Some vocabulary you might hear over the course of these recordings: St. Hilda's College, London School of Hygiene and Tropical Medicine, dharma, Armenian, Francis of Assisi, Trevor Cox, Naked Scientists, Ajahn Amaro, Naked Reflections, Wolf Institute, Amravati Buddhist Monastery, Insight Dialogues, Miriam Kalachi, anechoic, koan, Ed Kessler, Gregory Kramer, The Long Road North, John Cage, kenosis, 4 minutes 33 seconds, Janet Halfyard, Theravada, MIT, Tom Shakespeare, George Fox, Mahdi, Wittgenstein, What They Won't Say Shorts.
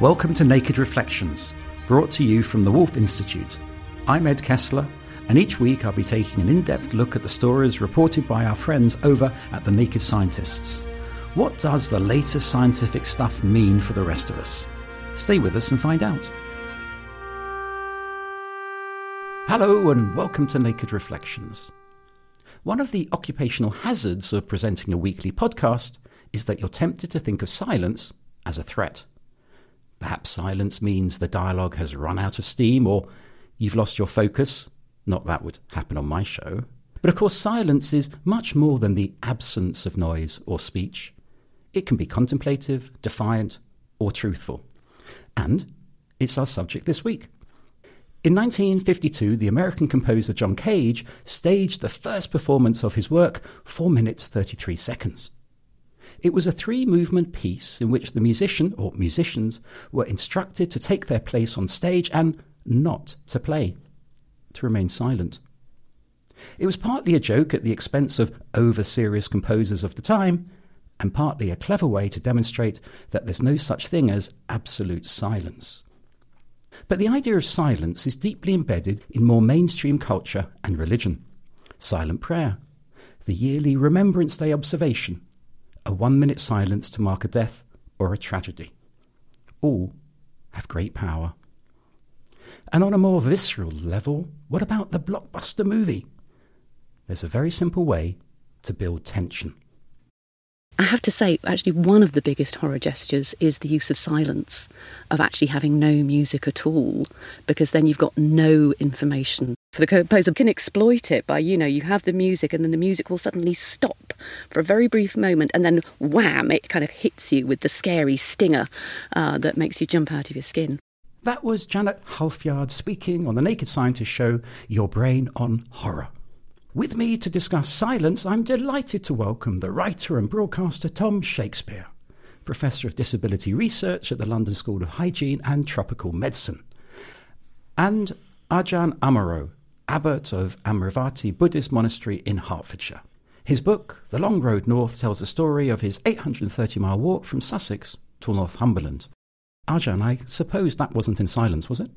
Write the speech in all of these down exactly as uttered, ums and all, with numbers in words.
Welcome to Naked Reflections, brought to you from the Wolf Institute. I'm Ed Kessler, and each week I'll be taking an in-depth look at the stories reported by our friends over at the Naked Scientists. What does the latest scientific stuff mean for the rest of us? Stay with us and find out. Hello and welcome to Naked Reflections. One of the occupational hazards of presenting a weekly podcast is that you're tempted to think of silence as a threat. Perhaps silence means the dialogue has run out of steam or you've lost your focus. Not that would happen on my show. But of course, silence is much more than the absence of noise or speech. It can be contemplative, defiant, or truthful. And it's our subject this week. In nineteen fifty-two, the American composer John Cage staged the first performance of his work, four minutes thirty-three seconds. It was a three-movement piece in which the musician or musicians were instructed to take their place on stage and not to play, to remain silent. It was partly a joke at the expense of over-serious composers of the time, and partly a clever way to demonstrate that there's no such thing as absolute silence. But the idea of silence is deeply embedded in more mainstream culture and religion. Silent prayer, the yearly Remembrance Day observation, a one-minute silence to mark a death or a tragedy. All have great power. And on a more visceral level, what about the blockbuster movie? There's a very simple way to build tension. I have to say, actually, one of the biggest horror gestures is the use of silence, of actually having no music at all, because then you've got no information. The composer can exploit it by, you know, you have the music and then the music will suddenly stop for a very brief moment and then wham, it kind of hits you with the scary stinger uh, that makes you jump out of your skin. That was Janet Halfyard speaking on the Naked Scientist show, Your Brain on Horror. With me to discuss silence, I'm delighted to welcome the writer and broadcaster Tom Shakespeare, Professor of Disability Research at the London School of Hygiene and Tropical Medicine, and Ajahn Amaro, abbot of Amravati Buddhist Monastery in Hertfordshire. His book, The Long Road North, tells the story of his eight hundred thirty mile walk from Sussex to Northumberland. Ajahn, I suppose that wasn't in silence, was it?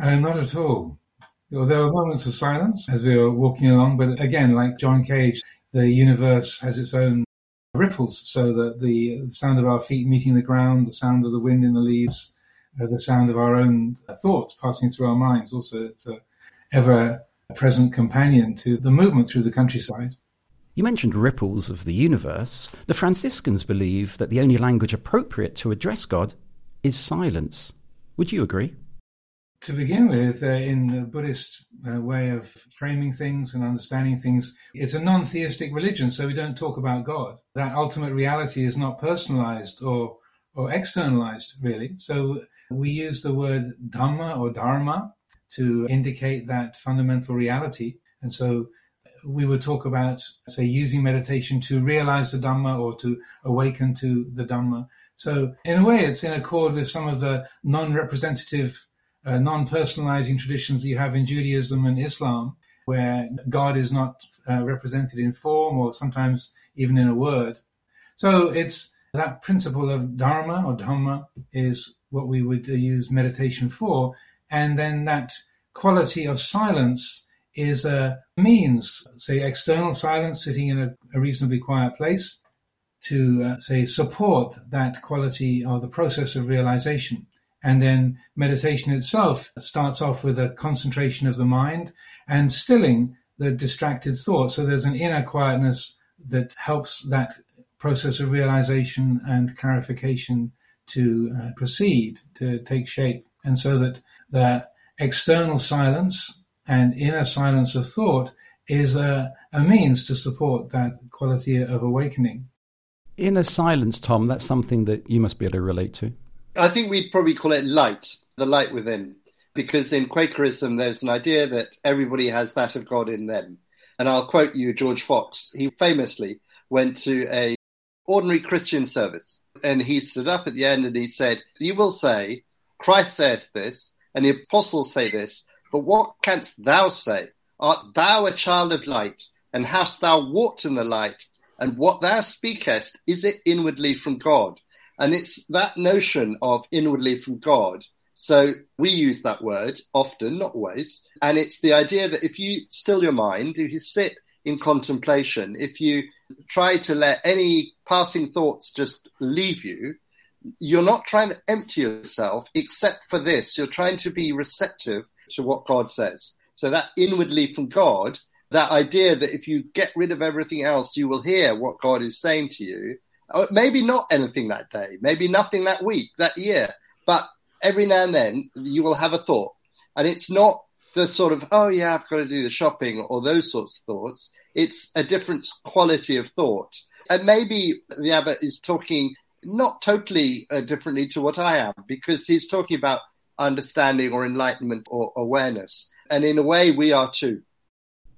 Uh, not at all. There were moments of silence as we were walking along, but again, like John Cage, the universe has its own ripples, so that the sound of our feet meeting the ground, the sound of the wind in the leaves, uh, the sound of our own thoughts passing through our minds. Also, it's an ever-present companion to the movement through the countryside. You mentioned ripples of the universe. The Franciscans believe that the only language appropriate to address God is silence. Would you agree? To begin with, uh, in the Buddhist uh, way of framing things and understanding things, it's a non-theistic religion, so we don't talk about God. That ultimate reality is not personalized or, or externalized, really. So we use the word dhamma or dharma to indicate that fundamental reality. And so we would talk about, say, using meditation to realize the dhamma or to awaken to the dhamma. So in a way, it's in accord with some of the non-representative Uh, non-personalizing traditions that you have in Judaism and Islam, where God is not uh, represented in form or sometimes even in a word. So it's that principle of dharma or dhamma is what we would uh, use meditation for. And then that quality of silence is a means, say external silence, sitting in a, a reasonably quiet place, to uh, say support that quality of the process of realization. And then meditation itself starts off with a concentration of the mind and stilling the distracted thought. So there's an inner quietness that helps that process of realization and clarification to uh, proceed, to take shape. And so that the external silence and inner silence of thought is a, a means to support that quality of awakening. Inner silence, Tom, that's something that you must be able to relate to. I think we'd probably call it light, the light within, because in Quakerism, there's an idea that everybody has that of God in them. And I'll quote you, George Fox. He famously went to a ordinary Christian service, and he stood up at the end and he said, "You will say, Christ saith this, and the apostles say this, but what canst thou say? Art thou a child of light, and hast thou walked in the light? And what thou speakest, is it inwardly from God? And it's that notion of inwardly from God. So we use that word often, not always. And it's the idea that if you still your mind, if you sit in contemplation, if you try to let any passing thoughts just leave you, you're not trying to empty yourself except for this. You're trying to be receptive to what God says. So that inwardly from God, that idea that if you get rid of everything else, you will hear what God is saying to you. Maybe not anything that day, maybe nothing that week, that year, but every now and then you will have a thought. And it's not the sort of, oh yeah, I've got to do the shopping or those sorts of thoughts. It's a different quality of thought. And maybe the abbot is talking not totally uh, differently to what I am, because he's talking about understanding or enlightenment or awareness. And in a way, we are too.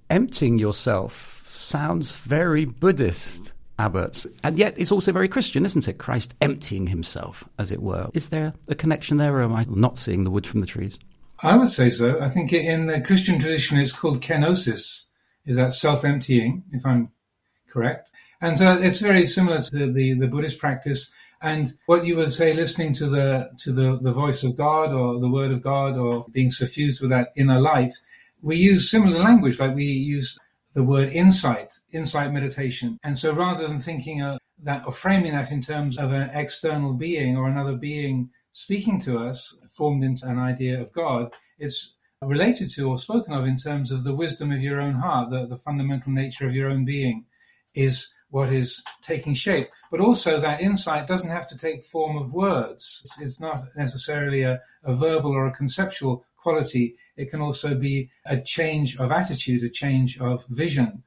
Emptying yourself sounds very Buddhist, Abbot. And yet it's also very Christian, isn't it? Christ emptying himself, as it were. Is there a connection there, or am I not seeing the wood from the trees? I would say so. I think in the Christian tradition it's called kenosis, is that self-emptying, if I'm correct. And so it's very similar to the, the, the Buddhist practice. And what you would say, listening to the to the, the voice of God or the word of God, or being suffused with that inner light, we use similar language, like we use the word insight, insight meditation. And so rather than thinking of that or framing that in terms of an external being or another being speaking to us, formed into an idea of God, it's related to or spoken of in terms of the wisdom of your own heart, the, the fundamental nature of your own being is what is taking shape. But also that insight doesn't have to take form of words. It's, it's not necessarily a, a verbal or a conceptual quality. It can also be a change of attitude, a change of vision.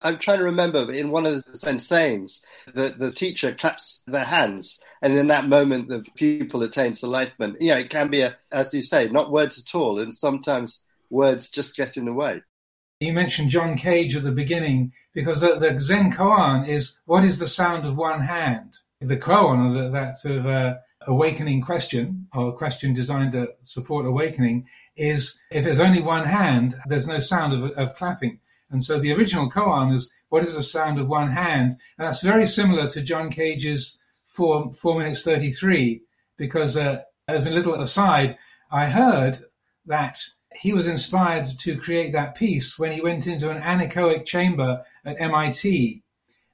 I'm trying to remember, in one of the Zen sayings, that the teacher claps their hands, and in that moment the pupil attains enlightenment. You know, it can be, a, as you say, not words at all, and sometimes words just get in the way. You mentioned John Cage at the beginning, because the, the Zen koan is, what is the sound of one hand? The koan, or the, that sort of uh, awakening question, or question designed to support awakening, is if there's only one hand, there's no sound of, of clapping. And so the original koan is, what is the sound of one hand? And that's very similar to John Cage's four minutes thirty-three, because uh, as a little aside, I heard that he was inspired to create that piece when he went into an anechoic chamber at M I T.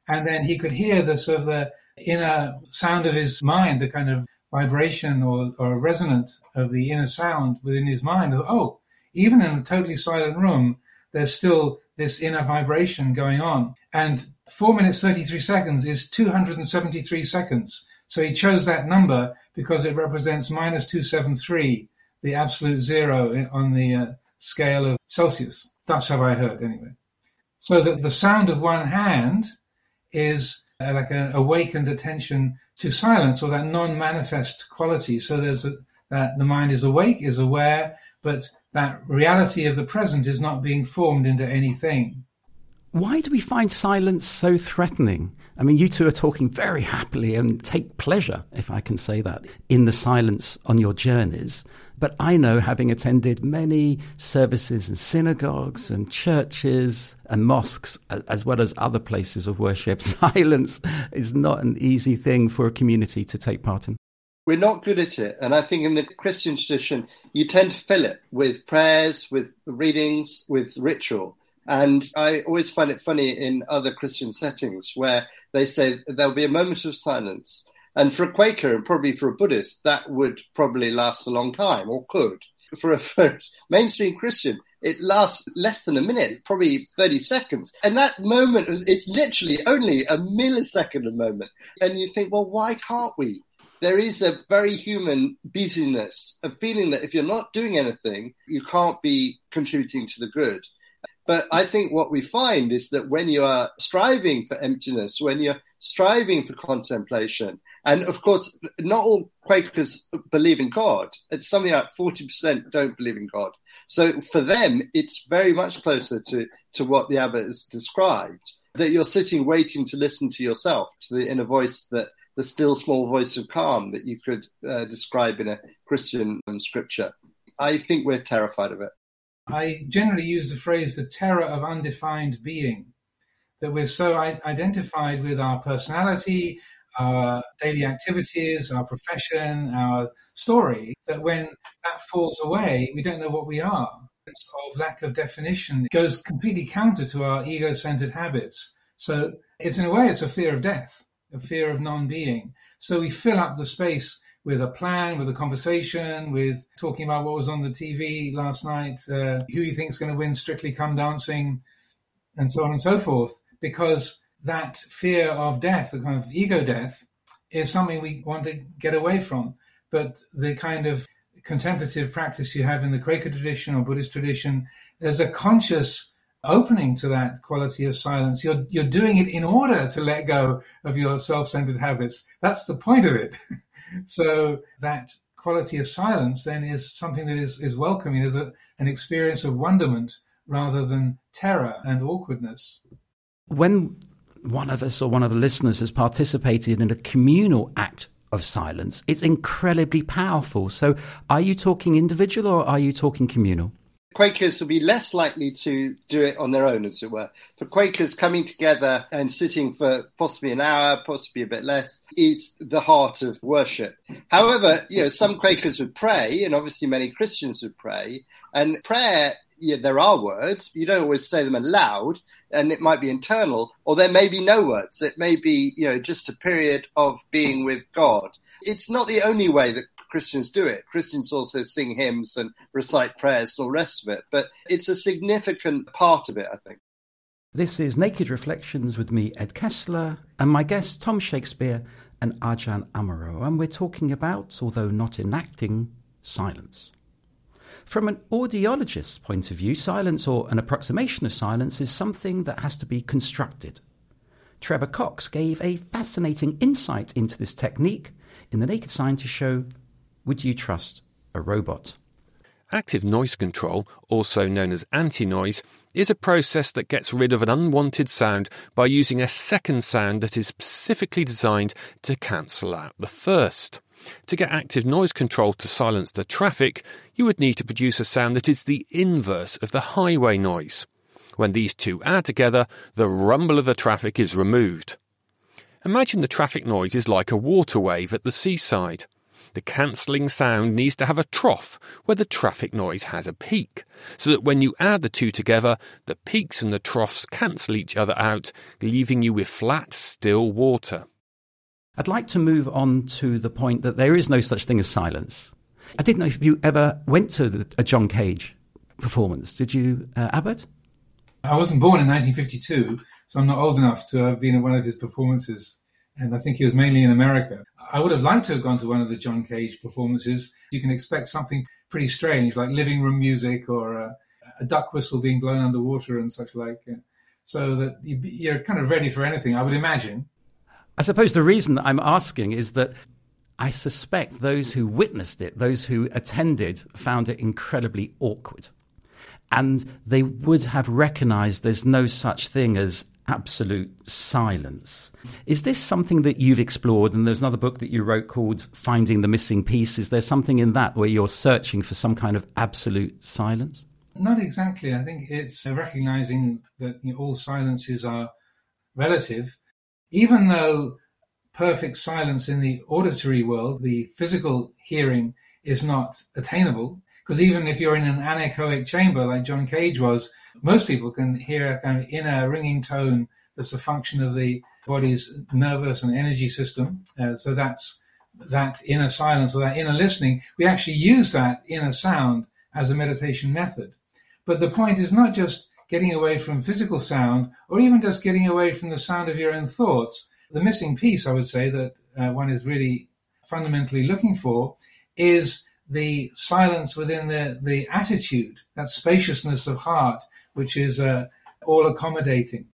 And then he could hear the sort of the inner sound of his mind, the kind of vibration or, or resonance of the inner sound within his mind. Oh, even in a totally silent room, there's still this inner vibration going on. And four minutes thirty-three seconds is two hundred seventy-three seconds. So he chose that number because it represents minus two seventy-three, the absolute zero on the uh, scale of Celsius. That's how I heard, anyway. So that the sound of one hand is uh, like an awakened attention to silence, or that non-manifest quality. So there's a, that the mind is awake, is aware, but that reality of the present is not being formed into anything. Why do we find silence so threatening? I mean, you two are talking very happily and take pleasure, if I can say that, in the silence on your journeys. But I know, having attended many services in synagogues and churches and mosques, as well as other places of worship, silence is not an easy thing for a community to take part in. We're not good at it. And I think in the Christian tradition, you tend to fill it with prayers, with readings, with ritual. And I always find it funny in other Christian settings where they say there'll be a moment of silence. And for a Quaker and probably for a Buddhist, that would probably last a long time, or could. For a, for a mainstream Christian, it lasts less than a minute, probably thirty seconds. And that moment, is, it's literally only a millisecond a moment. And you think, well, why can't we? There is a very human busyness, a feeling that if you're not doing anything, you can't be contributing to the good. But I think what we find is that when you are striving for emptiness, when you're striving for contemplation, and of course, not all Quakers believe in God. It's something like forty percent don't believe in God. So for them, it's very much closer to, to what the abbot has described, that you're sitting waiting to listen to yourself, to the inner voice, that the still small voice of calm that you could uh, describe in a Christian scripture. I think we're terrified of it. I generally use the phrase the terror of undefined being, that we're so identified with our personality, our daily activities, our profession, our story, that when that falls away, we don't know what we are. The sense of lack of definition goes completely counter to our ego-centered habits. So it's, in a way, it's a fear of death, a fear of non-being. So we fill up the space with a plan, with a conversation, with talking about what was on the T V last night, uh, who you think is going to win Strictly Come Dancing, and so on and so forth, because that fear of death, the kind of ego death, is something we want to get away from. But the kind of contemplative practice you have in the Quaker tradition or Buddhist tradition, there's a conscious opening to that quality of silence. You're, you're doing it in order to let go of your self-centered habits. That's the point of it. So that quality of silence then is something that is, is welcoming. There's a, an experience of wonderment rather than terror and awkwardness. When one of us or one of the listeners has participated in a communal act of silence, it's incredibly powerful. So are you talking individual or are you talking communal? Quakers will be less likely to do it on their own, as it were. For Quakers, coming together and sitting for possibly an hour, possibly a bit less, is the heart of worship. However, you know, some Quakers would pray, and obviously many Christians would pray. And prayer, you know, there are words. You don't always say them aloud, and it might be internal, or there may be no words. It may be, you know, just a period of being with God. It's not the only way that Christians do it. Christians also sing hymns and recite prayers and all the rest of it. But it's a significant part of it, I think. This is Naked Reflections with me, Ed Kessler, and my guests, Tom Shakespeare and Ajahn Amaro. And we're talking about, although not enacting, silence. From an audiologist's point of view, silence, or an approximation of silence, is something that has to be constructed. Trevor Cox gave a fascinating insight into this technique in the Naked Scientists show, Would You Trust a Robot? Active noise control, also known as anti-noise, is a process that gets rid of an unwanted sound by using a second sound that is specifically designed to cancel out the first. To get active noise control to silence the traffic, you would need to produce a sound that is the inverse of the highway noise. When these two add together, the rumble of the traffic is removed. Imagine the traffic noise is like a water wave at the seaside. The cancelling sound needs to have a trough where the traffic noise has a peak, so that when you add the two together, the peaks and the troughs cancel each other out, leaving you with flat, still water. I'd like to move on to the point that there is no such thing as silence. I didn't know if you ever went to the, a John Cage performance. Did you, uh, Abbott? I wasn't born in nineteen fifty-two, so I'm not old enough to have been at one of his performances. And I think he was mainly in America. I would have liked to have gone to one of the John Cage performances. You can expect something pretty strange, like living room music or a, a duck whistle being blown underwater and such like. So that you're kind of ready for anything, I would imagine. I suppose the reason that I'm asking is that I suspect those who witnessed it, those who attended, found it incredibly awkward. And they would have recognized there's no such thing as absolute silence. Is this something that you've explored? And there's another book that you wrote called Finding the Missing Piece. Is there something in that where you're searching for some kind of absolute silence? Not exactly. I think it's recognizing that, you know, all silences are relative. Even though perfect silence in the auditory world, the physical hearing, is not attainable, because even if you're in an anechoic chamber like John Cage was, most people can hear a kind of inner ringing tone that's a function of the body's nervous and energy system. Uh, so that's that inner silence or that inner listening. We actually use that inner sound as a meditation method. But the point is not just getting away from physical sound or even just getting away from the sound of your own thoughts. The missing piece, I would say, that uh, one is really fundamentally looking for is the silence within the, the attitude, that spaciousness of heart, which is uh, all-accommodating.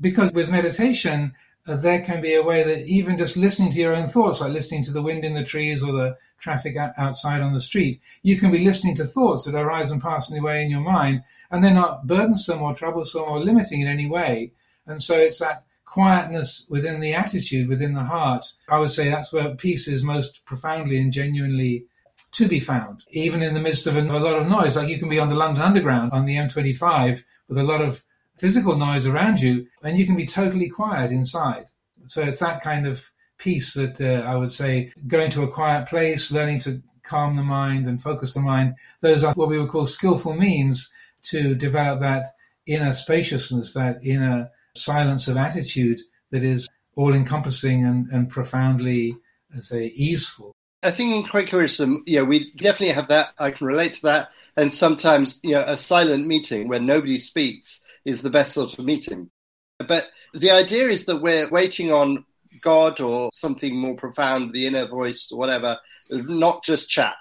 Because with meditation, uh, there can be a way that even just listening to your own thoughts, like listening to the wind in the trees or the traffic a- outside on the street, you can be listening to thoughts that arise and pass away in your mind, and they're not burdensome or troublesome or limiting in any way. And so it's that quietness within the attitude, within the heart. I would say that's where peace is most profoundly and genuinely to be found, even in the midst of a lot of noise. Like you can be on the London Underground on the M twenty-five with a lot of physical noise around you, and you can be totally quiet inside. So it's that kind of piece that uh, I would say going to a quiet place, learning to calm the mind and focus the mind, those are what we would call skillful means to develop that inner spaciousness, that inner silence of attitude that is all-encompassing and, and profoundly, I say, easeful. I think in Quaker Buddhism, yeah, we definitely have that. I can relate to that. And sometimes, you know, a silent meeting where nobody speaks is the best sort of meeting. But the idea is that we're waiting on God or something more profound, the inner voice or whatever, not just chat.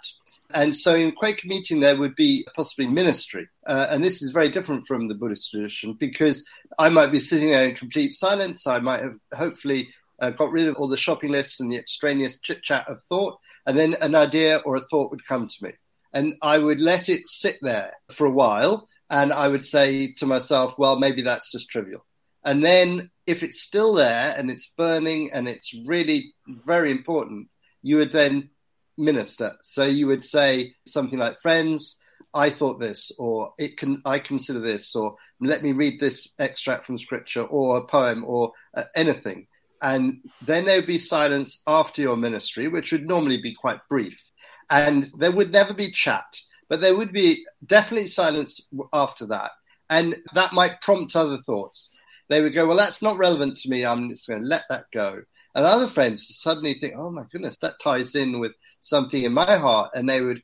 And so in Quaker meeting, there would be possibly ministry. Uh, and this is very different from the Buddhist tradition, because I might be sitting there in complete silence. I might have hopefully uh, got rid of all the shopping lists and the extraneous chit-chat of thought. And then an idea or a thought would come to me. And I would let it sit there for a while. And I would say to myself, well, maybe that's just trivial. And then if it's still there and it's burning and it's really very important, you would then minister. So you would say something like, friends, I thought this, or it can, I consider this, or let me read this extract from scripture or a poem or uh, anything. And then there would be silence after your ministry, which would normally be quite brief. And there would never be chat, but there would be definitely silence after that. And that might prompt other thoughts. They would go, well, that's not relevant to me. I'm just going to let that go. And other friends suddenly think, oh, my goodness, that ties in with something in my heart. And they would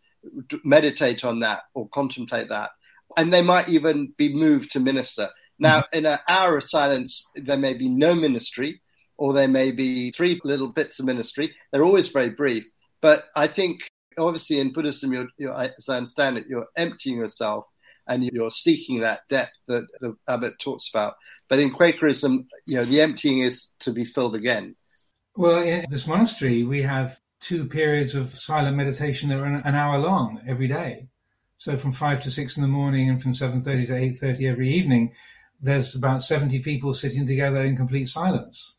meditate on that or contemplate that. And they might even be moved to minister. Now, in an hour of silence, there may be no ministry, or there may be three little bits of ministry. They're always very brief. But I think, obviously, in Buddhism, you're, you're, as I understand it, you're emptying yourself and you're seeking that depth that the abbot talks about. But in Quakerism, you know, the emptying is to be filled again. Well, in this monastery, we have two periods of silent meditation that are an hour long every day. So from five to six in the morning and from seven thirty to eight thirty every evening, there's about seventy people sitting together in complete silence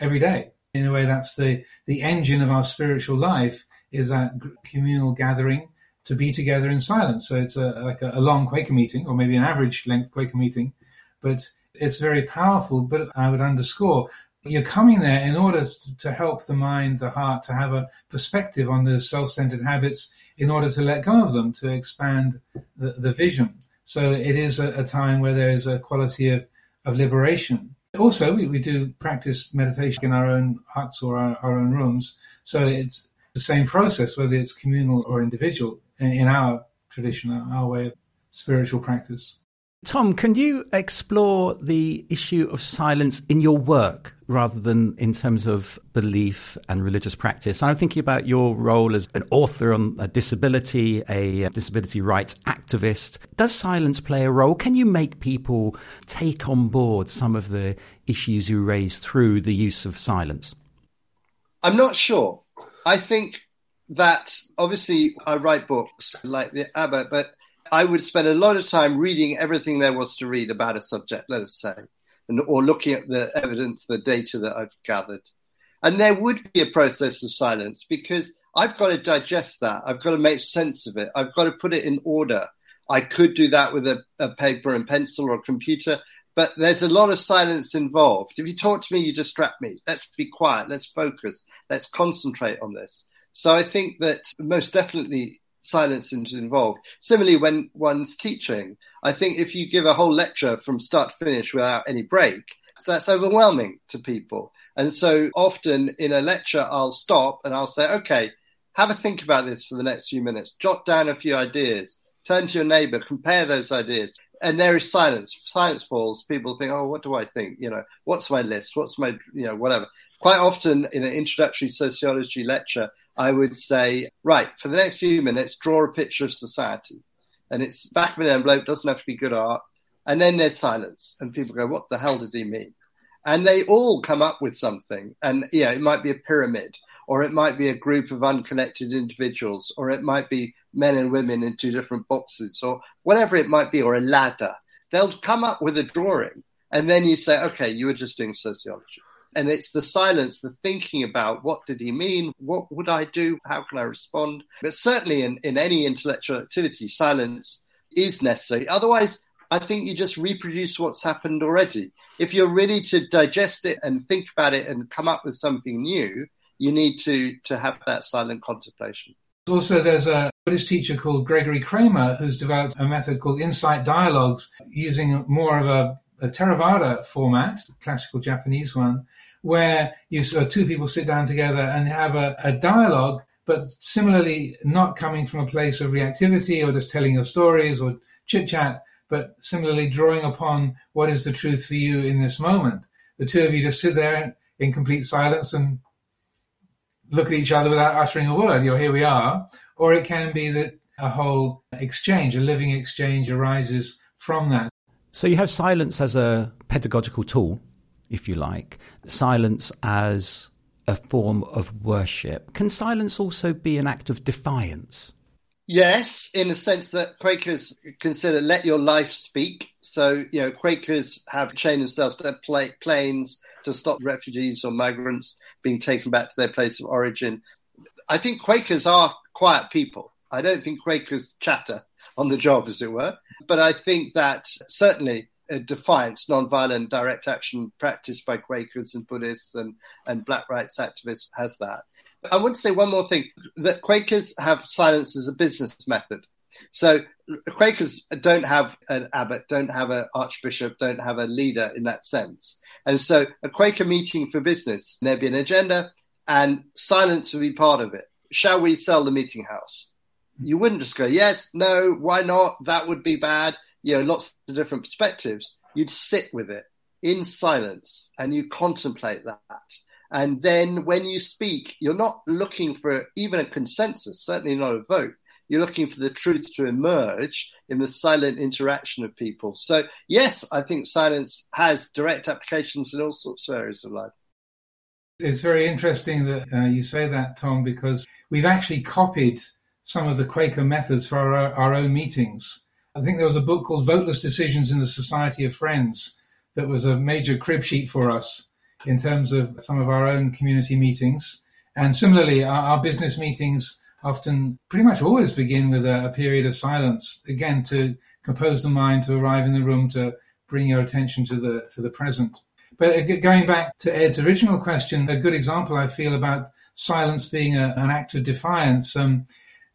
every day. In a way, that's the, the engine of our spiritual life, is that communal gathering to be together in silence. So it's a, like a, a long Quaker meeting, or maybe an average length Quaker meeting, but it's very powerful. But I would underscore, you're coming there in order to help the mind, the heart, to have a perspective on those self-centered habits in order to let go of them, to expand the, the vision. So it is a, a time where there is a quality of, of liberation. Also, we, we do practice meditation in our own huts or our, our own rooms. So it's the same process, whether it's communal or individual, in, in our tradition, our way of spiritual practice. Tom, can you explore the issue of silence in your work rather than in terms of belief and religious practice? I'm thinking about your role as an author on a disability, a disability rights activist. Does silence play a role? Can you make people take on board some of the issues you raise through the use of silence? I'm not sure. I think that obviously I write books like the Abbot, but I would spend a lot of time reading everything there was to read about a subject, let us say, and or looking at the evidence, the data that I've gathered. And there would be a process of silence, because I've got to digest that. I've got to make sense of it. I've got to put it in order. I could do that with a, a paper and pencil or a computer, but there's a lot of silence involved. If you talk to me, you distract me. Let's be quiet. Let's focus. Let's concentrate on this. So I think that most definitely silence is involved. Similarly, when one's teaching, I think if you give a whole lecture from start to finish without any break, that's overwhelming to people. And so often in a lecture, I'll stop and I'll say, okay, have a think about this for the next few minutes. Jot down a few ideas. Turn to your neighbor, compare those ideas. And there is silence. Silence falls. People think, oh, what do I think? You know, what's my list? What's my, you know, whatever. Quite often in an introductory sociology lecture, I would say, right, for the next few minutes, draw a picture of society. And it's back of an envelope, doesn't have to be good art. And then there's silence. And people go, what the hell did he mean? And they all come up with something. And, yeah, it might be a pyramid, or it might be a group of unconnected individuals, or it might be men and women in two different boxes, or whatever it might be, or a ladder. They'll come up with a drawing. And then you say, okay, you were just doing sociology. And it's the silence, the thinking about what did he mean? What would I do? How can I respond? But certainly in, in any intellectual activity, silence is necessary. Otherwise, I think you just reproduce what's happened already. If you're ready to digest it and think about it and come up with something new, you need to to have that silent contemplation. Also, there's a Buddhist teacher called Gregory Kramer who's developed a method called Insight Dialogues, using more of a, a Theravada format, classical Japanese one, where you so two people sit down together and have a, a dialogue, but similarly not coming from a place of reactivity or just telling your stories or chit-chat, but similarly drawing upon what is the truth for you in this moment. The two of you just sit there in complete silence and look at each other without uttering a word. You're, here we are. Or it can be that a whole exchange, a living exchange arises from that. So you have silence as a pedagogical tool, if you like, silence as a form of worship. Can silence also be an act of defiance? Yes, in the sense that Quakers consider let your life speak. So, you know, Quakers have chained themselves to their planes to stop refugees or migrants being taken back to their place of origin. I think Quakers are quiet people. I don't think Quakers chatter on the job, as it were. But I think that certainly a defiance, non-violent direct action practiced by Quakers and Buddhists and, and black rights activists has that. I want to say one more thing, that Quakers have silence as a business method. So Quakers don't have an abbot, don't have an archbishop, don't have a leader in that sense. And so a Quaker meeting for business, there'd be an agenda and silence would be part of it. Shall we sell the meeting house? You wouldn't just go, yes, no, why not? That would be bad. You know, lots of different perspectives. You'd sit with it in silence and you contemplate that. And then when you speak, you're not looking for even a consensus, certainly not a vote. You're looking for the truth to emerge in the silent interaction of people. So, yes, I think silence has direct applications in all sorts of areas of life. It's very interesting that uh, you say that, Tom, because we've actually copied some of the Quaker methods for our, our own meetings. I think there was a book called Voteless Decisions in the Society of Friends that was a major crib sheet for us in terms of some of our own community meetings. And similarly, our, our business meetings often pretty much always begin with a, a period of silence, again, to compose the mind, to arrive in the room, to bring your attention to the to the present. But going back to Ed's original question, a good example, I feel, about silence being a, an act of defiance. Um,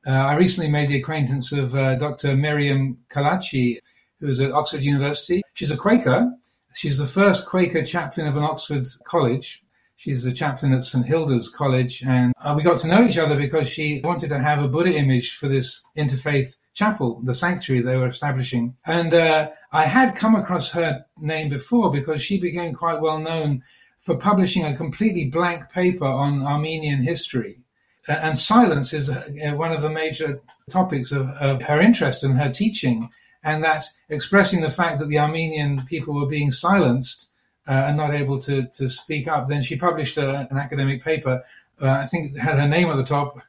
uh, I recently made the acquaintance of uh, Doctor Miriam Kalachi, who's at Oxford University. She's a Quaker. She's the first Quaker chaplain of an Oxford college. She's the chaplain at Saint Hilda's College. And uh, we got to know each other because she wanted to have a Buddha image for this interfaith chapel, the sanctuary they were establishing. And uh, I had come across her name before because she became quite well known for publishing a completely blank paper on Armenian history. Uh, and silence is uh, one of the major topics of, of her interest and her teaching. And that expressing the fact that the Armenian people were being silenced uh, and not able to, to speak up, then she published a, an academic paper. Uh, I think it had her name at the top,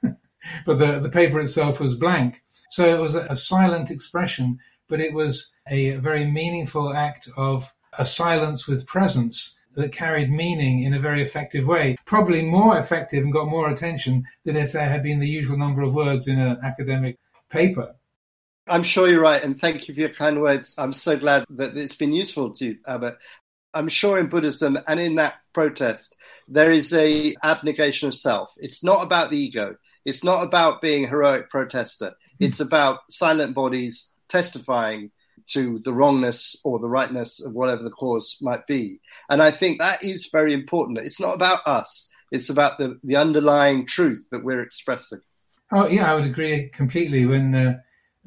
but the, the paper itself was blank. So it was a, a silent expression, but it was a very meaningful act of a silence with presence that carried meaning in a very effective way, probably more effective and got more attention than if there had been the usual number of words in an academic paper. I'm sure you're right, and thank you for your kind words. I'm so glad that it's been useful to you, Abbot. I'm sure in Buddhism and in that protest, there is a abnegation of self. It's not about the ego. It's not about being a heroic protester. It's about silent bodies testifying to the wrongness or the rightness of whatever the cause might be. And I think that is very important. It's not about us. It's about the, the underlying truth that we're expressing. Oh, yeah, I would agree completely when... Uh...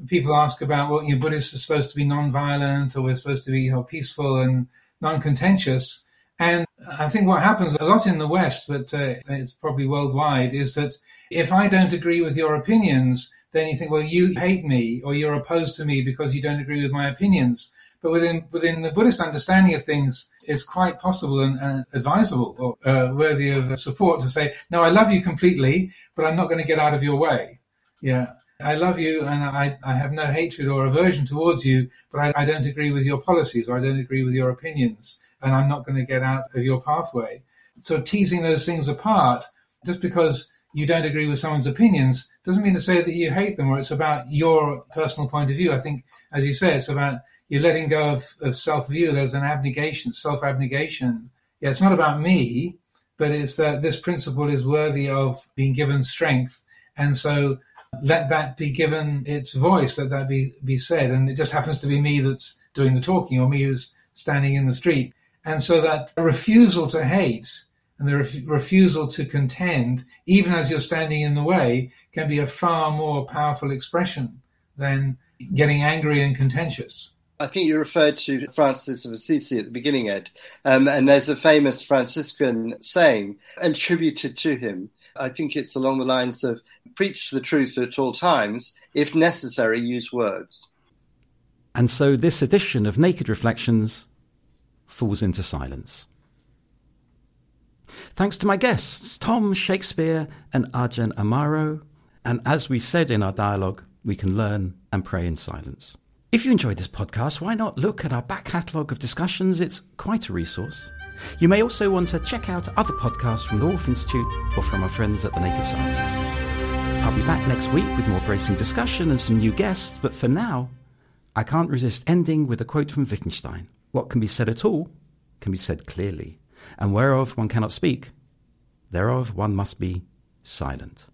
People ask about, well, you know, Buddhists are supposed to be non-violent or we're supposed to be, you know, peaceful and non-contentious. And I think what happens a lot in the West, but uh, it's probably worldwide, is that if I don't agree with your opinions, then you think, well, you hate me or you're opposed to me because you don't agree with my opinions. But within within the Buddhist understanding of things, it's quite possible and, and advisable or uh, worthy of support to say, no, I love you completely, but I'm not going to get out of your way. Yeah. I love you and I, I have no hatred or aversion towards you, but I, I don't agree with your policies or I don't agree with your opinions, and I'm not going to get out of your pathway. So teasing those things apart, just because you don't agree with someone's opinions, doesn't mean to say that you hate them or it's about your personal point of view. I think, as you say, it's about you letting go of, of self-view. There's an abnegation, self-abnegation. Yeah, it's not about me, but it's that this principle is worthy of being given strength. And so let that be given its voice, let that be, be said. And it just happens to be me that's doing the talking, or me who's standing in the street. And so that refusal to hate and the ref- refusal to contend, even as you're standing in the way, can be a far more powerful expression than getting angry and contentious. I think you referred to Francis of Assisi at the beginning, Ed, um, and there's a famous Franciscan saying attributed to him. I think it's along the lines of, preach the truth at all times, if necessary, use words. And so this edition of Naked Reflections falls into silence. Thanks to my guests, Tom Shakespeare and Ajahn Amaro. And as we said in our dialogue, we can learn and pray in silence. If you enjoyed this podcast, why not look at our back catalogue of discussions? It's quite a resource. You may also want to check out other podcasts from the Wolf Institute or from our friends at the Naked Scientists. I'll be back next week with more bracing discussion and some new guests, but for now, I can't resist ending with a quote from Wittgenstein. What can be said at all can be said clearly, and whereof one cannot speak, thereof one must be silent.